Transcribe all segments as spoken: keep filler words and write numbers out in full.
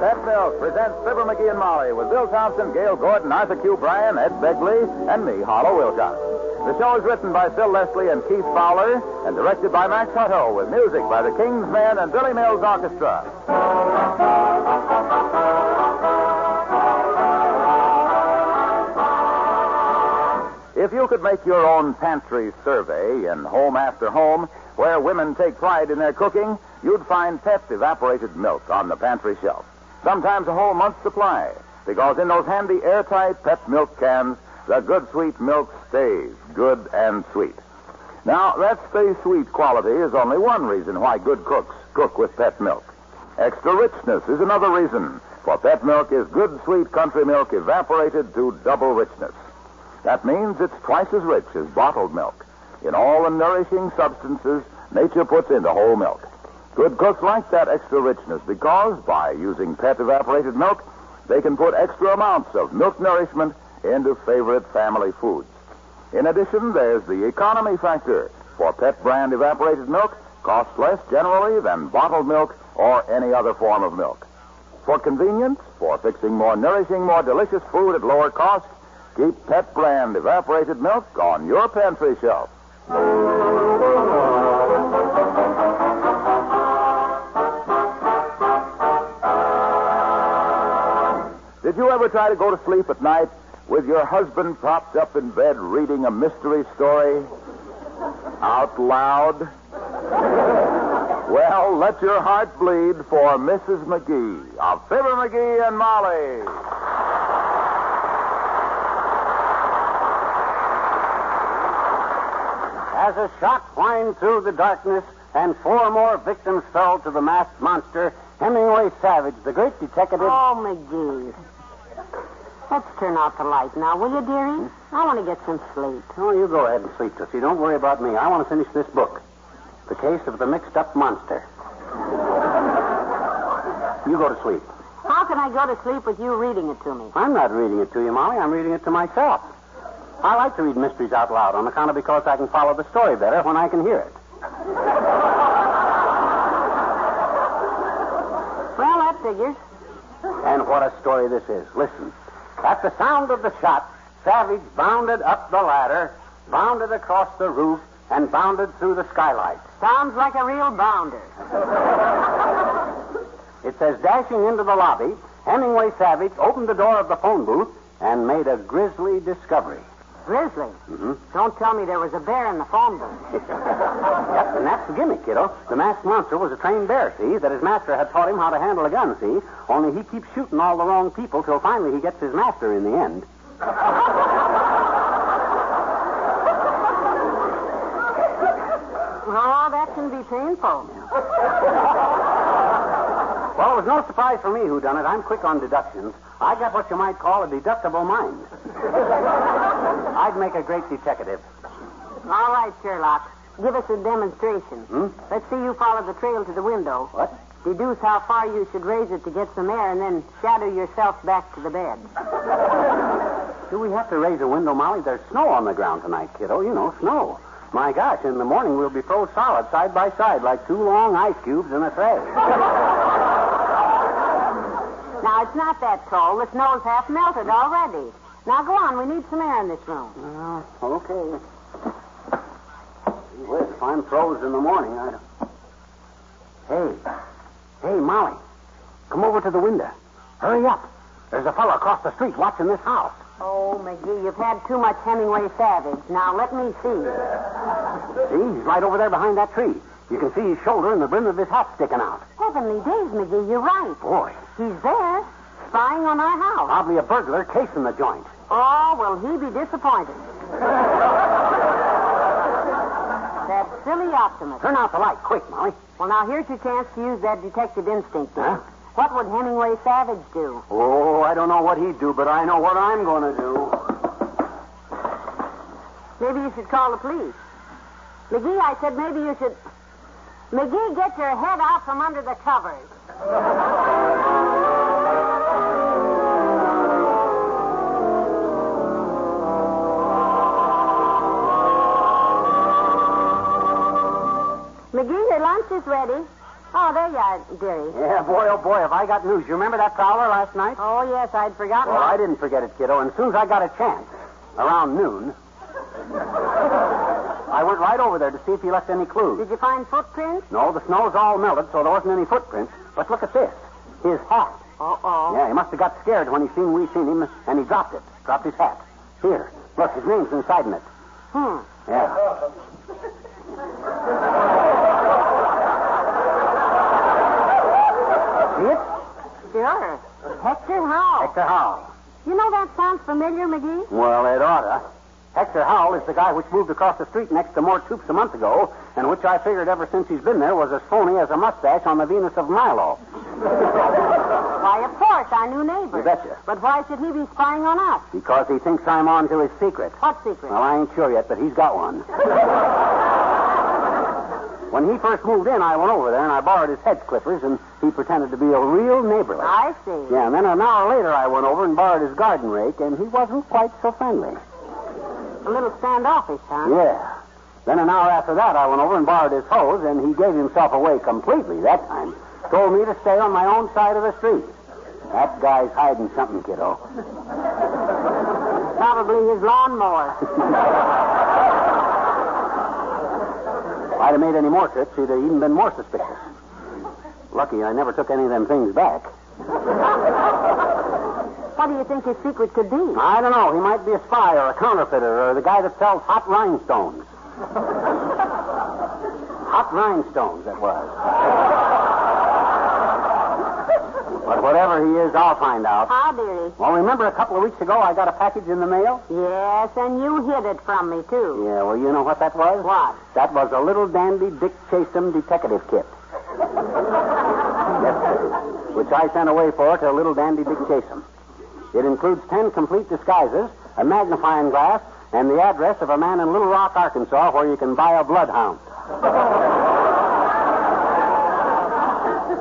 Pet Milk presents Fibber McGee and Molly with Bill Thompson, Gail Gordon, Arthur Q. Bryan, Ed Begley, and me, Harlow Wilcox. The show is written by Phil Leslie and Keith Fowler and directed by Max Hutto with music by the King's Men and Billy Mills Orchestra. If you could make your own pantry survey in Home After Home, where women take pride in their cooking, you'd find Pep's evaporated milk on the pantry shelf. Sometimes a whole month's supply, because in those handy airtight Pet Milk cans, the good sweet milk stays good and sweet. Now, that stays sweet quality is only one reason why good cooks cook with Pet Milk. Extra richness is another reason, for Pet Milk is good sweet country milk evaporated to double richness. That means it's twice as rich as bottled milk in all the nourishing substances nature puts into whole milk. Good cooks like that extra richness because by using Pet evaporated milk, they can put extra amounts of milk nourishment into favorite family foods. In addition, there's the economy factor, for Pet brand evaporated milk costs less generally than bottled milk or any other form of milk. For convenience, for fixing more nourishing, more delicious food at lower cost, keep Pet brand evaporated milk on your pantry shelf. Did you ever try to go to sleep at night with your husband propped up in bed reading a mystery story out loud? Well, let your heart bleed for Missus McGee of Fibber McGee and Molly. As a shot whined through the darkness and four more victims fell to the masked monster, Hemingway Savage, the great detective... Oh, McGee. Let's turn out the light now, will you, dearie? I want to get some sleep. Oh, you go ahead and sleep, Tussie. Don't worry about me. I want to finish this book. The Case of the Mixed-Up Monster. You go to sleep. How can I go to sleep with you reading it to me? I'm not reading it to you, Molly. I'm reading it to myself. I like to read mysteries out loud on account of because I can follow the story better when I can hear it. Well, that figures. And what a story this is. Listen. At the sound of the shot, Savage bounded up the ladder, bounded across the roof, and bounded through the skylight. Sounds like a real bounder. It says, dashing into the lobby, Hemingway Savage opened the door of the phone booth and made a grisly discovery. Grizzly? Mm-hmm. Don't tell me there was a bear in the phone booth. Yep, and that's the gimmick, kiddo. The masked monster was a trained bear, see, that his master had taught him how to handle a gun, see? Only he keeps shooting all the wrong people till finally he gets his master in the end. Oh, that can be painful. Well, it was no surprise for me who done it. I'm quick on deductions. I got what you might call a deductible mind. I'd make a great detective. All right, Sherlock. Give us a demonstration. Hmm? Let's see you follow the trail to the window. What? Deduce how far you should raise it to get some air and then shadow yourself back to the bed. Do we have to raise a window, Molly? There's snow on the ground tonight, kiddo. You know, snow. My gosh, in the morning we'll be froze solid side by side like two long ice cubes in a tray. Now, it's not that tall. The snow's half melted already. Now go on. We need some air in this room. Uh, okay. Wait, if I'm froze in the morning, I don't... Hey. Hey, Molly. Come over to the window. Hurry up. There's a fellow across the street watching this house. Oh, McGee, you've had too much Hemingway Savage. Now, let me see. See? He's right over there behind that tree. You can see his shoulder and the brim of his hat sticking out. Heavenly days, McGee, you're right. Boy. He's there, spying on our house. Probably a burglar casing the joint. Oh, will he be disappointed. That silly optimist. Turn out the light, quick, Molly. Well, now, here's your chance to use that detective instinct, huh? What would Hemingway Savage do? Oh, I don't know what he'd do, but I know what I'm going to do. Maybe you should call the police. McGee, I said maybe you should... McGee, get your head out from under the covers. McGee, your lunch is ready. Oh, there you are, dearie. Yeah, boy, oh, boy, have I got news. You remember that prowler last night? Oh, yes, I'd forgotten. Well, that. I didn't forget it, kiddo. And as soon as I got a chance, around noon, I went right over there to see if he left any clues. Did you find footprints? No, the snow's all melted, so there wasn't any footprints. But look at this. His hat. Uh-oh. Yeah, he must have got scared when he seen we seen him, and he dropped it. Dropped his hat. Here, look, his name's inside in it. Hmm. Yeah. See it? Sure. Hector Howell. Hector Howell. You know that sounds familiar, McGee? Well, it oughta. Hector Howell is the guy which moved across the street next to More Troops a month ago, and which I figured ever since he's been there was as phony as a mustache on the Venus of Milo. Why, of course, our new neighbor. You betcha. But why should he be spying on us? Because he thinks I'm on to his secret. What secret? Well, I ain't sure yet, but he's got one. When he first moved in, I went over there, and I borrowed his hedge clippers, and he pretended to be a real neighborly. I see. Yeah, and then an hour later, I went over and borrowed his garden rake, and he wasn't quite so friendly. A little standoffish, huh? Yeah. Then an hour after that, I went over and borrowed his hose, and he gave himself away completely that time. Told me to stay on my own side of the street. That guy's hiding something, kiddo. Probably his lawnmower. If I'd have made any more trips, he'd have even been more suspicious. Lucky I never took any of them things back. What do you think his secret could be? I don't know. He might be a spy or a counterfeiter or the guy that sells hot rhinestones. Hot rhinestones, that was. But whatever he is, I'll find out. How, dearie? Well, remember a couple of weeks ago I got a package in the mail? Yes, and you hid it from me, too. Yeah, well, you know what that was? What? That was a little dandy Dick Chasem detective kit. Yes, sir. Which I sent away for to little dandy Dick Chasem. It includes ten complete disguises, a magnifying glass, and the address of a man in Little Rock, Arkansas, where you can buy a bloodhound.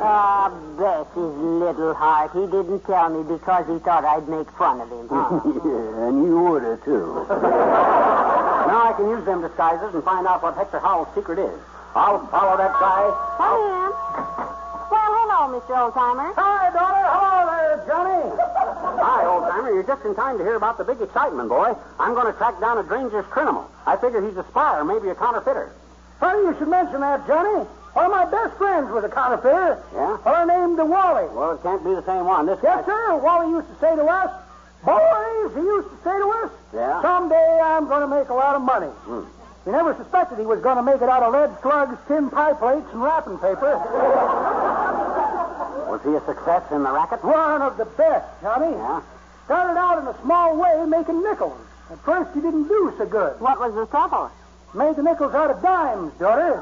Ah, oh, bless his little heart. He didn't tell me because he thought I'd make fun of him. Huh? Yeah, and you would have, too. Now I can use them disguises and find out what Hector Howell's secret is. I'll follow that guy. Come in. Well, hello, Mister Oldtimer. Hi, daughter. Hello there, Johnny. Hi, Oldtimer. You're just in time to hear about the big excitement, boy. I'm going to track down a Granger's criminal. I figure he's a spy or maybe a counterfeiter. Funny you should mention that, Johnny. One of my best friends was a counterfeiter. Yeah? Well, her named Wally. Well, it can't be the same one. This yes, guy... sir. Wally used to say to us, boys, he used to say to us, yeah. Someday I'm going to make a lot of money. Mm. We never suspected he was going to make it out of lead slugs, tin pie plates, and wrapping paper. Was he a success in the racket? One of the best, Johnny. Yeah. Started out in a small way making nickels. At first he didn't do so good. What was the trouble? Made the nickels out of dimes, daughter.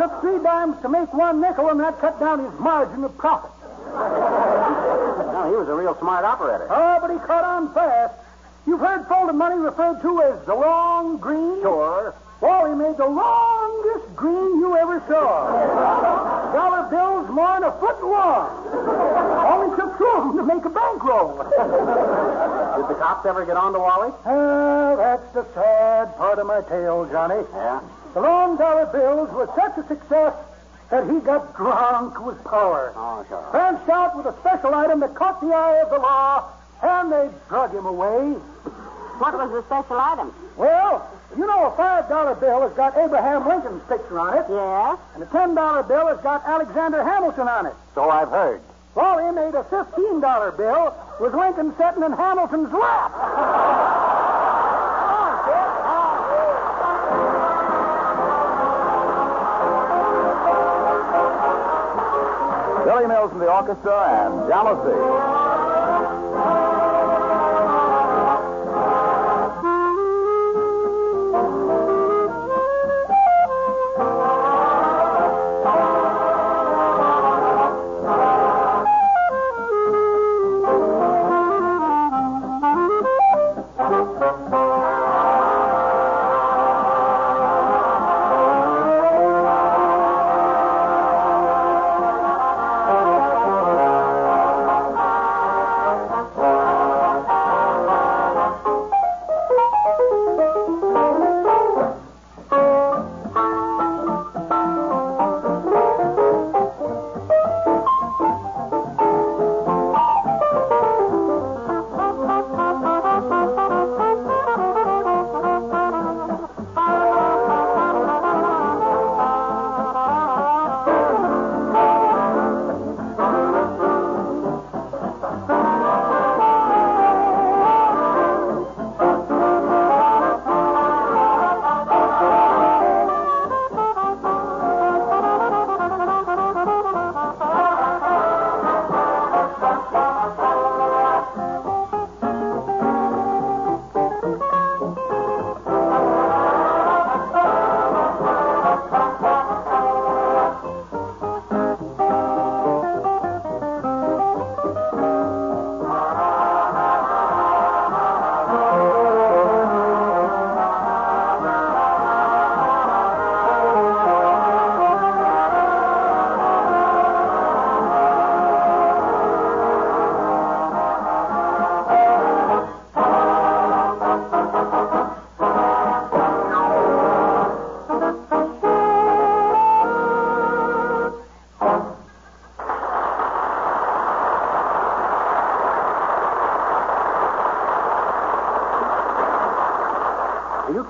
Took three dimes to make one nickel, and that cut down his margin of profit. He was a real smart operator. Oh, but he caught on fast. You've heard folded money referred to as the long green? Sure. Wally made the longest green you ever saw. Dollar bills more than a foot long. Only took two of them to make a bankroll. Did the cops ever get on to Wally? Oh, that's the sad part of my tale, Johnny. Yeah? The long dollar bills were such a success... that he got drunk with power. Oh, sure. Branched out with a special item that caught the eye of the law, and they drug him away. What was the special item? Well, you know, a five dollar bill has got Abraham Lincoln's picture on it. Yeah. And a ten dollar bill has got Alexander Hamilton on it. So I've heard. Well, they made a fifteen dollar bill with Lincoln sitting in Hamilton's lap. Billy Mills and the orchestra and Jealousy.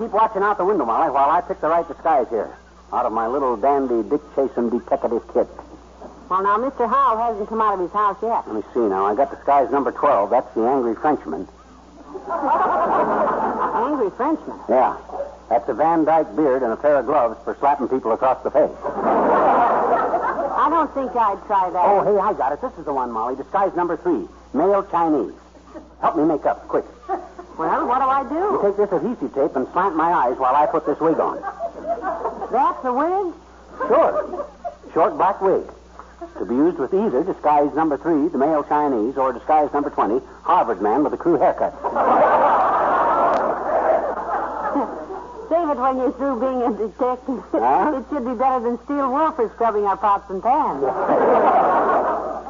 Keep watching out the window, Molly, while I pick the right disguise here. Out of my little dandy Dick Chasem detective kit. Well, now, Mister Howell hasn't come out of his house yet. Let me see now. I got disguise number twelve. That's the angry Frenchman. Angry Frenchman? Yeah. That's a Van Dyke beard and a pair of gloves for slapping people across the face. I don't think I'd try that. Oh, hey, I got it. This is the one, Molly. Disguise number three. Male Chinese. Help me make up, quick. Well, what do I do? You take this adhesive tape and slant my eyes while I put this wig on. That's a wig? Sure. Short black wig. To be used with either disguise number three, the male Chinese, or disguise number twenty, Harvard man with a crew haircut. David, when you're through being a detective, huh? It should be better than steel wool for scrubbing our pots and pans.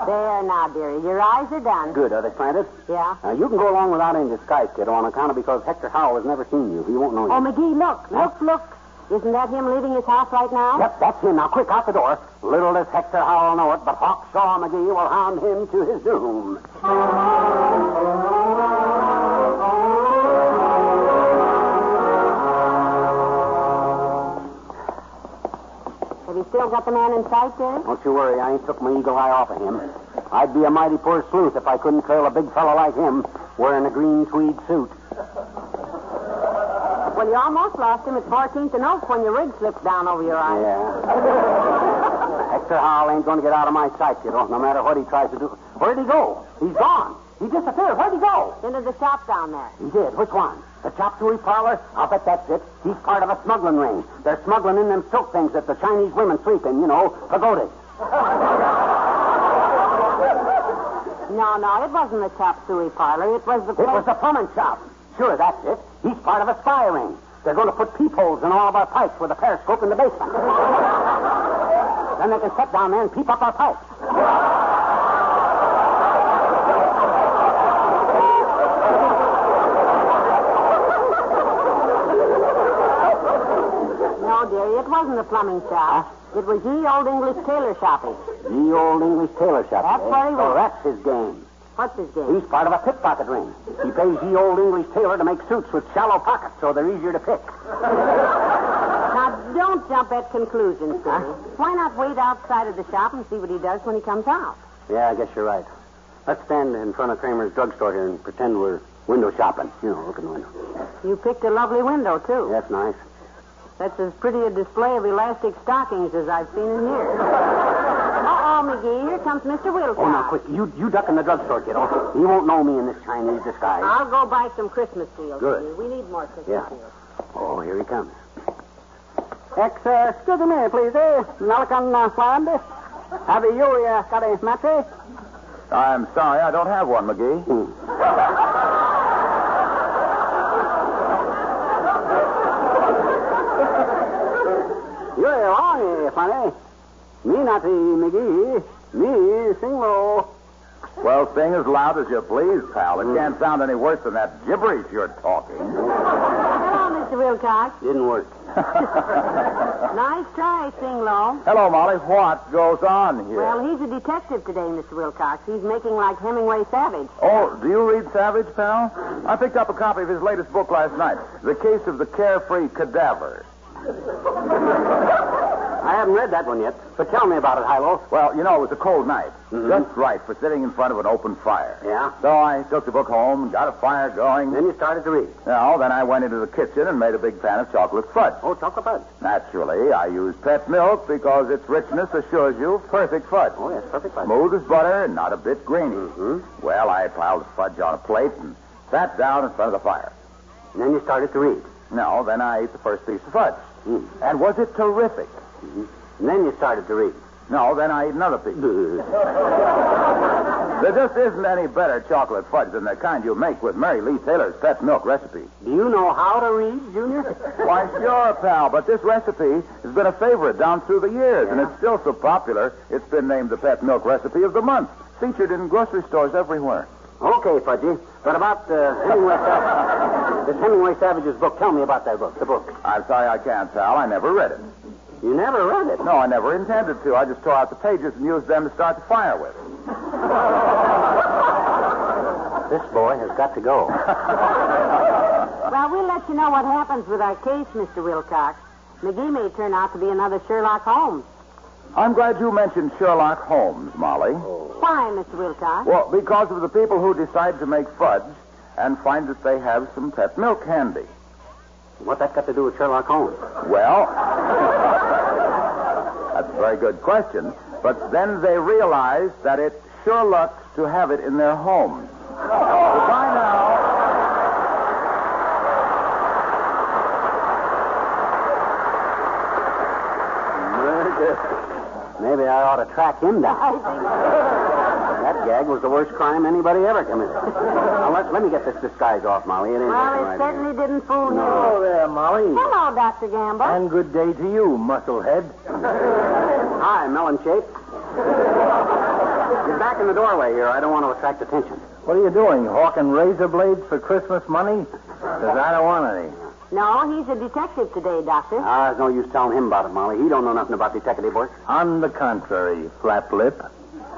There now, dearie. Your eyes are done. Good. Are they planted? Yeah. Now, you can go along without any disguise, kiddo, on account of because Hector Howell has never seen you. He won't know you. Oh, McGee, look. Look, look. Isn't that him leaving his house right now? Yep, that's him. Now, quick, out the door. Little does Hector Howell know it, but Hawkshaw McGee will hound him to his doom. Still got the man in sight there? Don't you worry. I ain't took my eagle eye off of him. I'd be a mighty poor sleuth if I couldn't trail a big fellow like him wearing a green tweed suit. Well, you almost lost him at fourteenth and Oak when your rig slipped down over your eye. Yeah. Hector Howell ain't going to get out of my sight, you know, no matter what he tries to do. Where'd he go? He's gone. He disappeared. Where'd he go? Into the shop down there. He did. Which one? The chop suey parlor? I'll bet that's it. He's part of a smuggling ring. They're smuggling in them silk things that the Chinese women sleep in, you know, pagodas. No, no, it wasn't the chop suey parlor. It was the... Place. It was the plumbing shop. Sure, that's it. He's part of a spy ring. They're going to put peepholes in all of our pipes with a periscope in the basement. Then they can sit down there and peep up our pipes. Billy, it wasn't a plumbing shop. Huh? It was ye old English tailor shopping. Ye old English tailor shopping. That's eh? What he was. Oh, that's his game. What's his game? He's part of a pickpocket ring. He pays ye old English tailor to make suits with shallow pockets so they're easier to pick. Now, don't jump at conclusions, Billy. Huh? Why not wait outside of the shop and see what he does when he comes out? Yeah, I guess you're right. Let's stand in front of Kramer's drugstore here and pretend we're window shopping. You know, look in the window. You picked a lovely window, too. That's nice. That's as pretty a display of elastic stockings as I've seen in years. Uh-oh, McGee, here comes Mister Wilcox. Oh, now, quick. You, you duck in the drugstore, kiddo. You won't know me in this Chinese disguise. I'll go buy some Christmas deals. Good. McGee. We need more Christmas yeah. deals. Oh, here he comes. Ex, uh, excuse me, please, eh? Nalakan uh, Fland. Have you uh, got a mattress? I'm sorry, I don't have one, McGee. Hmm. You're wrong, eh, funny. Me not, McGee. Me sing low. Well, sing as loud as you please, pal. It hmm. can't sound any worse than that gibberish you're talking. Hello, Mister Wilcox. Didn't work. Nice try, Singlow. Hello, Molly. What goes on here? Well, he's a detective today, Mister Wilcox. He's making like Hemingway Savage. Oh, do you read Savage, pal? I picked up a copy of his latest book last night, The Case of the Carefree Cadaver. I haven't read that one yet, so tell me about it, Hilo. Well, you know, it was a cold night. Mm-hmm. Just right for sitting in front of an open fire. Yeah? So I took the book home, got a fire going. Then you started to read. No, then I went into the kitchen and made a big pan of chocolate fudge. Oh, chocolate fudge. Naturally, I used Pet Milk because its richness assures you perfect fudge. Oh, yes, perfect fudge. Smooth as butter and not a bit grainy. Mm-hmm. Well, I piled the fudge on a plate and sat down in front of the fire. And then you started to read. No, then I ate the first piece of fudge. Mm. And was it terrific? Mm-hmm. And then you started to read. No, then I ate another piece. There just isn't any better chocolate fudge than the kind you make with Mary Lee Taylor's Pet Milk recipe. Do you know how to read, Junior? Why, sure, pal, but this recipe has been a favorite down through the years, yeah. and it's still so popular, it's been named the Pet Milk Recipe of the Month, featured in grocery stores everywhere. Okay, Fudgy, but about uh, Hemingway Savage, this Hemingway Savage's book, tell me about that book, the book. I'm sorry I can't, pal. I never read it. You never read it? No, I never intended to. I just tore out the pages and used them to start the fire with. This boy has got to go. Well, we'll let you know what happens with our case, Mister Wilcox. McGee may turn out to be another Sherlock Holmes. I'm glad you mentioned Sherlock Holmes, Molly. Oh. Why, Mister Wilcox? Well, because of the people who decide to make fudge and find that they have some pet milk handy. What's that got to do with Sherlock Holmes? Well... That's a very good question. But then they realize that it sure lucks to have it in their home. By now... Maybe I ought to track him down. That gag was the worst crime anybody ever committed. Now, let, let me get this disguise off, Molly. It ain't well, it right certainly here. Didn't fool you. Hello there, Molly. Hello, Doctor Gamble. And good day to you, musclehead. Hi, melon shape. Get back in the doorway here. I don't want to attract attention. What are you doing, hawking razor blades for Christmas money? Because I don't want any. No, he's a detective today, Doctor. Ah, uh, there's no use telling him about it, Molly. He don't know nothing about detective work. On the contrary, flap lip.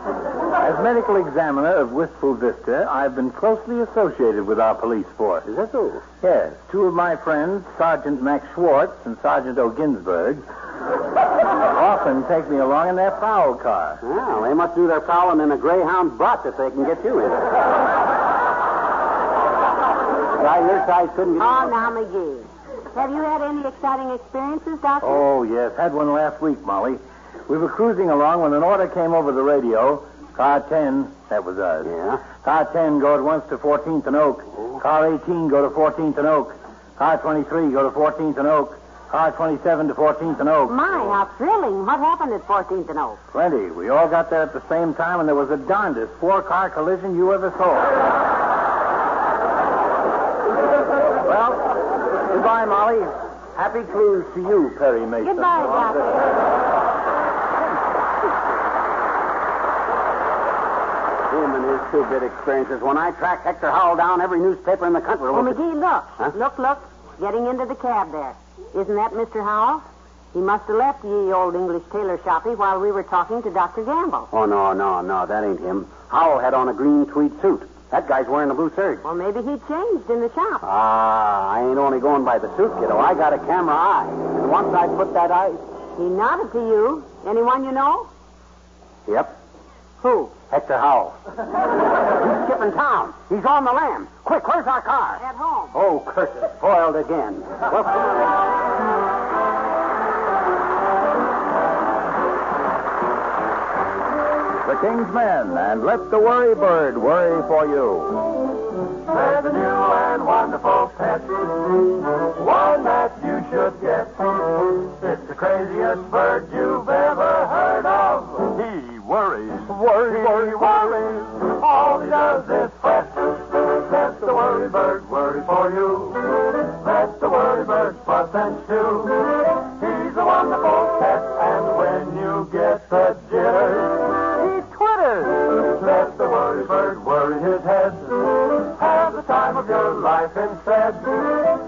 As medical examiner of Wistful Vista, I've been closely associated with our police force. Is that so? Yes. Two of my friends, Sergeant Max Schwartz and Sergeant O'Ginsburg, often take me along in their prowl car. Well, they must do their prowling in a Greyhound brat if they can get you in it. Guy your size couldn't get Oh, now, McGee. Have you had any exciting experiences, Doctor? Oh, yes. Had one last week, Molly. We were cruising along when an order came over the radio. Car ten, that was us. Yeah. Car ten, go at once to fourteenth and Oak. Oh. Car eighteen, go to fourteenth and Oak. Car twenty-three, go to fourteenth and Oak. Car twenty-seven to fourteenth and Oak. My, how thrilling. What happened at fourteenth and Oak? Plenty. We all got there at the same time, and there was the darndest four-car collision you ever saw. Well, goodbye, Molly. Happy cruise to you, Perry Mason. Goodbye, Doctor. And his two-bit experiences. When I tracked Hector Howell down every newspaper in the country... Oh, McGee, look. Huh? Look, look. Getting into the cab there. Isn't that Mister Howell? He must have left ye old English tailor shoppy while we were talking to Doctor Gamble. Oh, no, no, no, that ain't him. Howell had on a green tweed suit. That guy's wearing a blue serge. Well, maybe he changed in the shop. Ah, uh, I ain't only going by the suit, kiddo. I got a camera eye. And once I put that eye... He nodded to you. Anyone you know? Yep. Who? Hector Howell. He's skipping town. He's on the lam. Quick, where's our car? At home. Oh, curses. Foiled again. Well, the King's Men, and let the worry bird worry for you. They're the new and wonderful pet, one that you should get. It's the craziest bird you've ever heard of. He worries, worries, worries, worries. All he does is fret. Let the worry bird worry for you. Let the worry bird fuss and stew. He's a wonderful pet, and when you get the jitters, let the worry bird worry his head. Have the time of your life instead.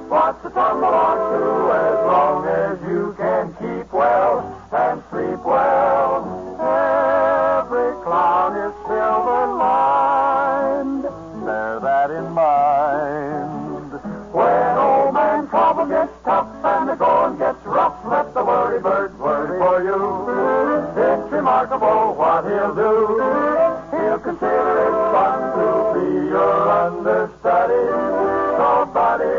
Watch the tumble on through as long as you can keep well and sleep well. Every clown is silver lined. Bear that in mind. When old man trouble gets tough and the going gets rough, let the worry bird worry for you. It's remarkable what he'll do. Consider it fun to be your understudy. Nobody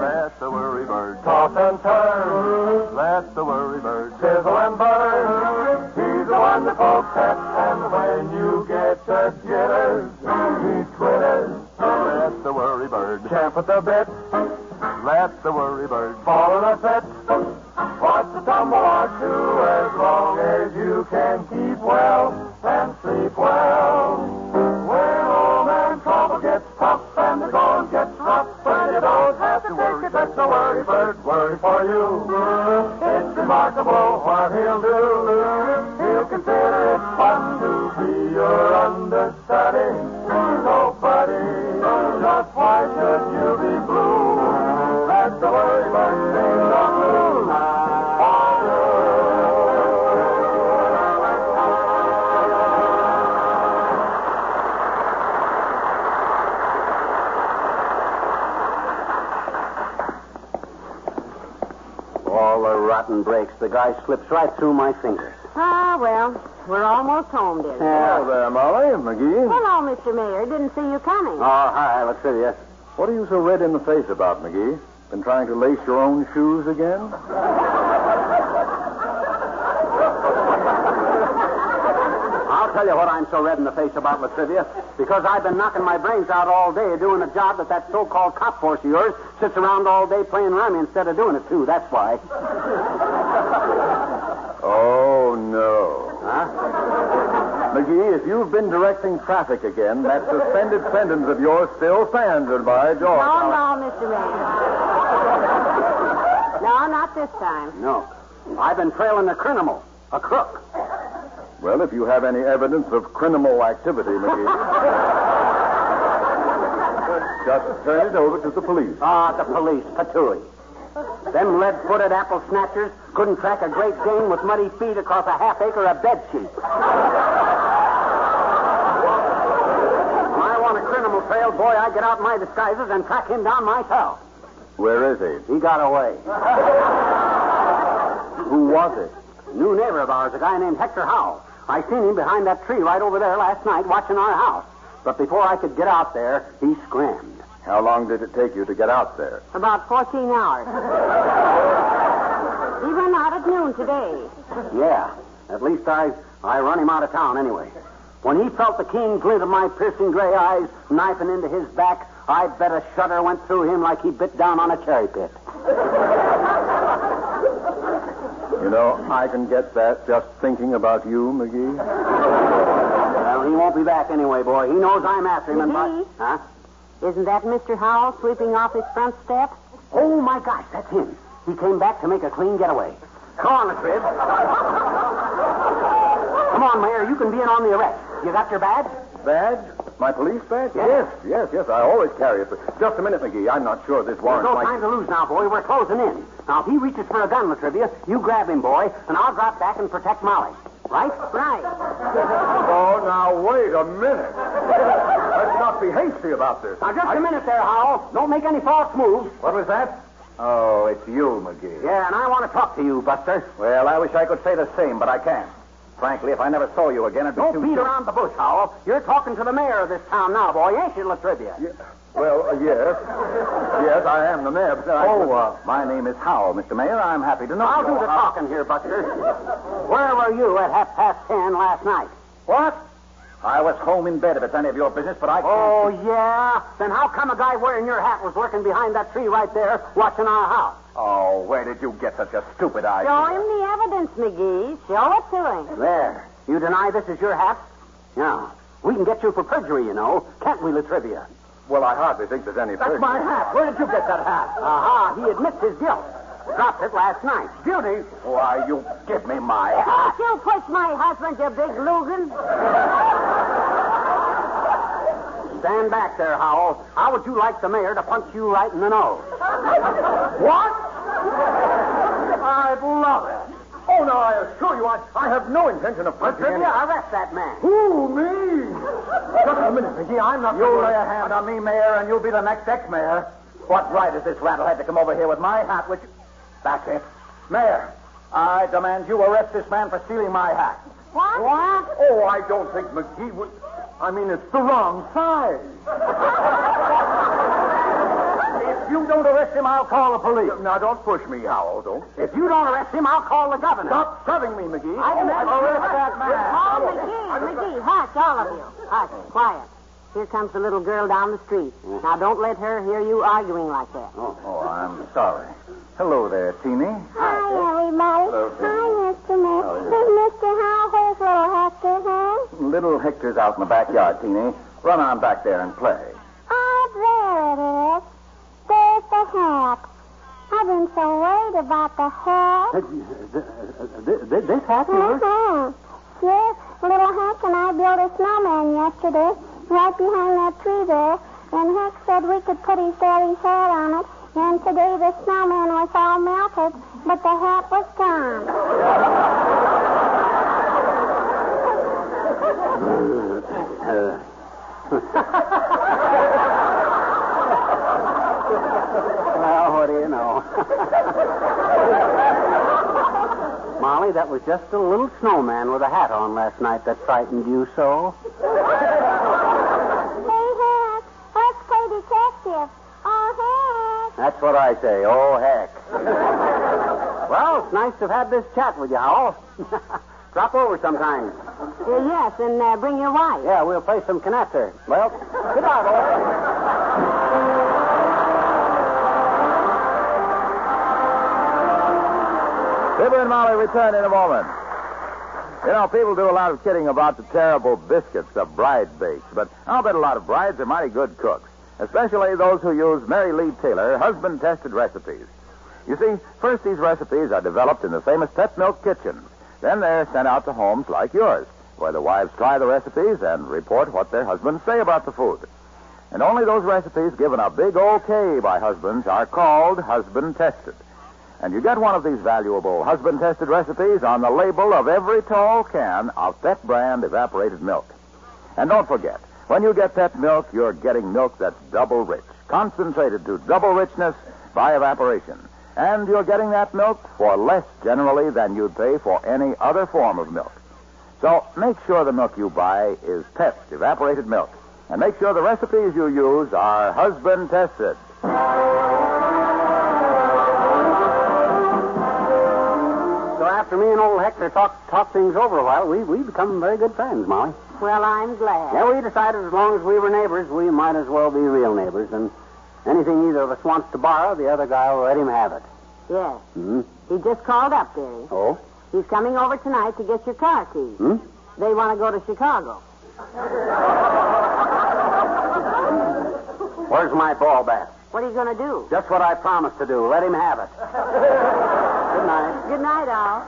let the worry bird toss and turn. Let the worry bird sizzle and burn. He's a wonderful pet, and when you get the jitters, he twitters. Let the worry bird champ at the bit. Let the worry bird fall in a fit. Watch the tumble or two as long as you can keep well and sleep well. When old man trouble gets tough and the going gets rough, and you don't have to take it, let the worry bird worry for you. It's remarkable what he'll do. He'll consider it fun to be your understudy. Nobody, just why should you be blue? Let the worry bird sing the blues. Rotten breaks. The guy slips right through my fingers. Ah, well, we're almost home, dear. Hello there, Molly. McGee. Hello, Mister Mayor. Didn't see you coming. Oh, hi, LaTrivia. What are you so red in the face about, McGee? Been trying to lace your own shoes again? I'll tell you what I'm so red in the face about, LaTrivia. Because I've been knocking my brains out all day doing a job that that so-called cop force of yours sits around all day playing rummy instead of doing it, too. That's why. Oh, no. Huh? McGee, if you've been directing traffic again, that suspended sentence of yours still stands, and by George. No, now... no, Mister Mayor. No, not this time. No. I've been trailing a criminal, a crook. Well, if you have any evidence of criminal activity, McGee, just turn it over to the police. Ah, the police, patooey. Them lead-footed apple snatchers couldn't track a Great Dane with muddy feet across a half acre of bed sheep. When I want a criminal trail, boy, I get out my disguises and track him down myself. Where is he? He got away. Who was it? New neighbor of ours, a guy named Hector Howell. I seen him behind that tree right over there last night watching our house. But before I could get out there, he scrammed. How long did it take you to get out there? About fourteen hours. Even out at noon today. Yeah. At least I, I run him out of town anyway. When he felt the keen glint of my piercing gray eyes knifing into his back, I bet a shudder went through him like he bit down on a cherry pit. You know, I can get that just thinking about you, McGee. Well, he won't be back anyway, boy. He knows I'm after him. McGee? And by... Huh? Isn't that Mister Howell sweeping off his front step? Oh, my gosh, that's him. He came back to make a clean getaway. Come on, LaTriv. Come on, Mayor, you can be in on the arrest. You got your badge? Badge? My police badge? Yes. yes, yes, yes. I always carry it. Just a minute, McGee. I'm not sure this warrant might... There's no time to lose now, boy. We're closing in. Now, if he reaches for a gun, LaTrivia, you grab him, boy, and I'll drop back and protect Molly. Right? Right. Oh, now, wait a minute. Let's not be hasty about this. Now, just I... a minute there, Howell. Don't make any false moves. What was that? Oh, it's you, McGee. Yeah, and I want to talk to you, Buster. Well, I wish I could say the same, but I can't. Frankly, if I never saw you again, it'd be too... Don't beat around the bush, Howell. You're talking to the mayor of this town now, boy, ain't you, LaTrivia? Yeah. Well, uh, yes. Yes, I am the mayor. But I... Oh, uh, my name is Howell, Mister Mayor. I'm happy to know I'll you. I'll do the I'll... talking here, Buster. Where were you at half past ten last night? What? I was home in bed, if it's any of your business, but I can't... Oh, yeah? Then how come a guy wearing your hat was lurking behind that tree right there, watching our house? Oh, where did you get such a stupid idea? Show him the evidence, McGee. Show it to him. There. You deny this is your hat? Now, we can get you for perjury, you know. Can't we, LaTrivia? Well, I hardly think there's any perjury. That's my hat. Where did you get that hat? Aha, uh-huh. He admits his guilt. Dropped it last night. Guilty? Why, you give me my hat. Don't you push my husband, you big Logan. Stand back there, Howell. How would you like the mayor to punch you right in the nose? What? I'd love it. Oh, no, I assure you, I, I have no intention of punching him. Arrest that man. Who, me? Just a minute, McGee. I'm not... You lay a hand on me, Mayor, and you'll be the next ex-mayor. What right is this rattlehead to come over here with my hat, which... That's it. Mayor, I demand you arrest this man for stealing my hat. What? What? Oh, I don't think McGee would... I mean, it's the wrong size. If you don't arrest him, I'll call the police. Now, don't push me, Howell, don't. If you don't arrest him, I'll call the governor. Stop shoving me, McGee. I can oh, arrest that man. Oh, McGee, McGee, hush, all of you. Hush, quiet. Here comes the little girl down the street. Mm. Now, don't let her hear you arguing like that. Oh, oh I'm sorry. Hello there, Teeny. Hi, everybody. Hello, Hi, Mister Mayor. Oh, yeah. Is Mister Howell's little Hector home? Little Hector's out in the backyard, Teeny. Run on back there and play. Oh, there it is. There's the hat. I've been so worried about the hat. Did uh, uh, this happen? Mm-hmm. Yes, little Hec and I built a snowman yesterday right behind that tree there, and Hec said we could put his daddy's hat on it. And today the snowman was all melted, but the hat was gone. Well, what do you know? Molly, that was just a little snowman with a hat on last night that frightened you so. That's what I say. Oh, heck. Well, it's nice to have had this chat with you, Howell. Drop over sometime. Uh, yes, and uh, bring your wife. Yeah, we'll play some canasta. Well, goodbye, boys. Fibber and Molly return in a moment. You know, people do a lot of kidding about the terrible biscuits the bride bakes, but I'll bet a lot of brides are mighty good cooks. Especially those who use Mary Lee Taylor husband-tested recipes. You see, first these recipes are developed in the famous Pet Milk kitchens. Then they're sent out to homes like yours, where the wives try the recipes and report what their husbands say about the food. And only those recipes given a big okay by husbands are called husband-tested. And you get one of these valuable husband-tested recipes on the label of every tall can of Pet brand evaporated milk. And don't forget, when you get Pet Milk, you're getting milk that's double rich, concentrated to double richness by evaporation. And you're getting that milk for less generally than you'd pay for any other form of milk. So make sure the milk you buy is Pet evaporated milk. And make sure the recipes you use are husband tested. So after me and old Hector talk, talk things over a while, we, we become very good friends, Molly. Well, I'm glad. Yeah, we decided as long as we were neighbors, we might as well be real neighbors. And anything either of us wants to borrow, the other guy will let him have it. Yes. Mm-hmm. He just called up, dearie. Oh? He's coming over tonight to get your car keys. Hmm? They want to go to Chicago. Where's my ball bat? What are you going to do? Just what I promised to do. Let him have it. Good night. Good night, Al.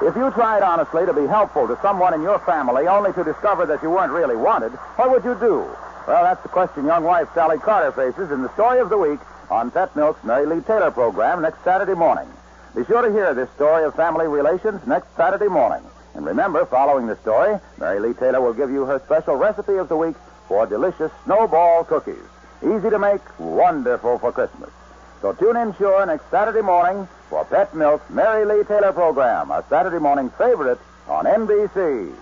If you tried honestly to be helpful to someone in your family only to discover that you weren't really wanted, what would you do? Well, that's the question young wife Sally Carter faces in the story of the week on Pet Milk's Mary Lee Taylor program next Saturday morning. Be sure to hear this story of family relations next Saturday morning. And remember, following the story, Mary Lee Taylor will give you her special recipe of the week for delicious snowball cookies. Easy to make, wonderful for Christmas. So tune in sure next Saturday morning for Pet Milk's Mary Lee Taylor program, a Saturday morning favorite on N B C.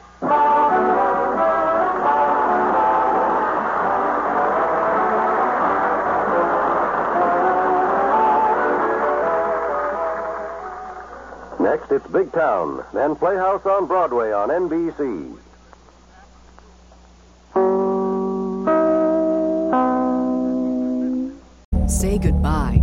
Next, it's Big Town, then Playhouse on Broadway on N B C. Say goodbye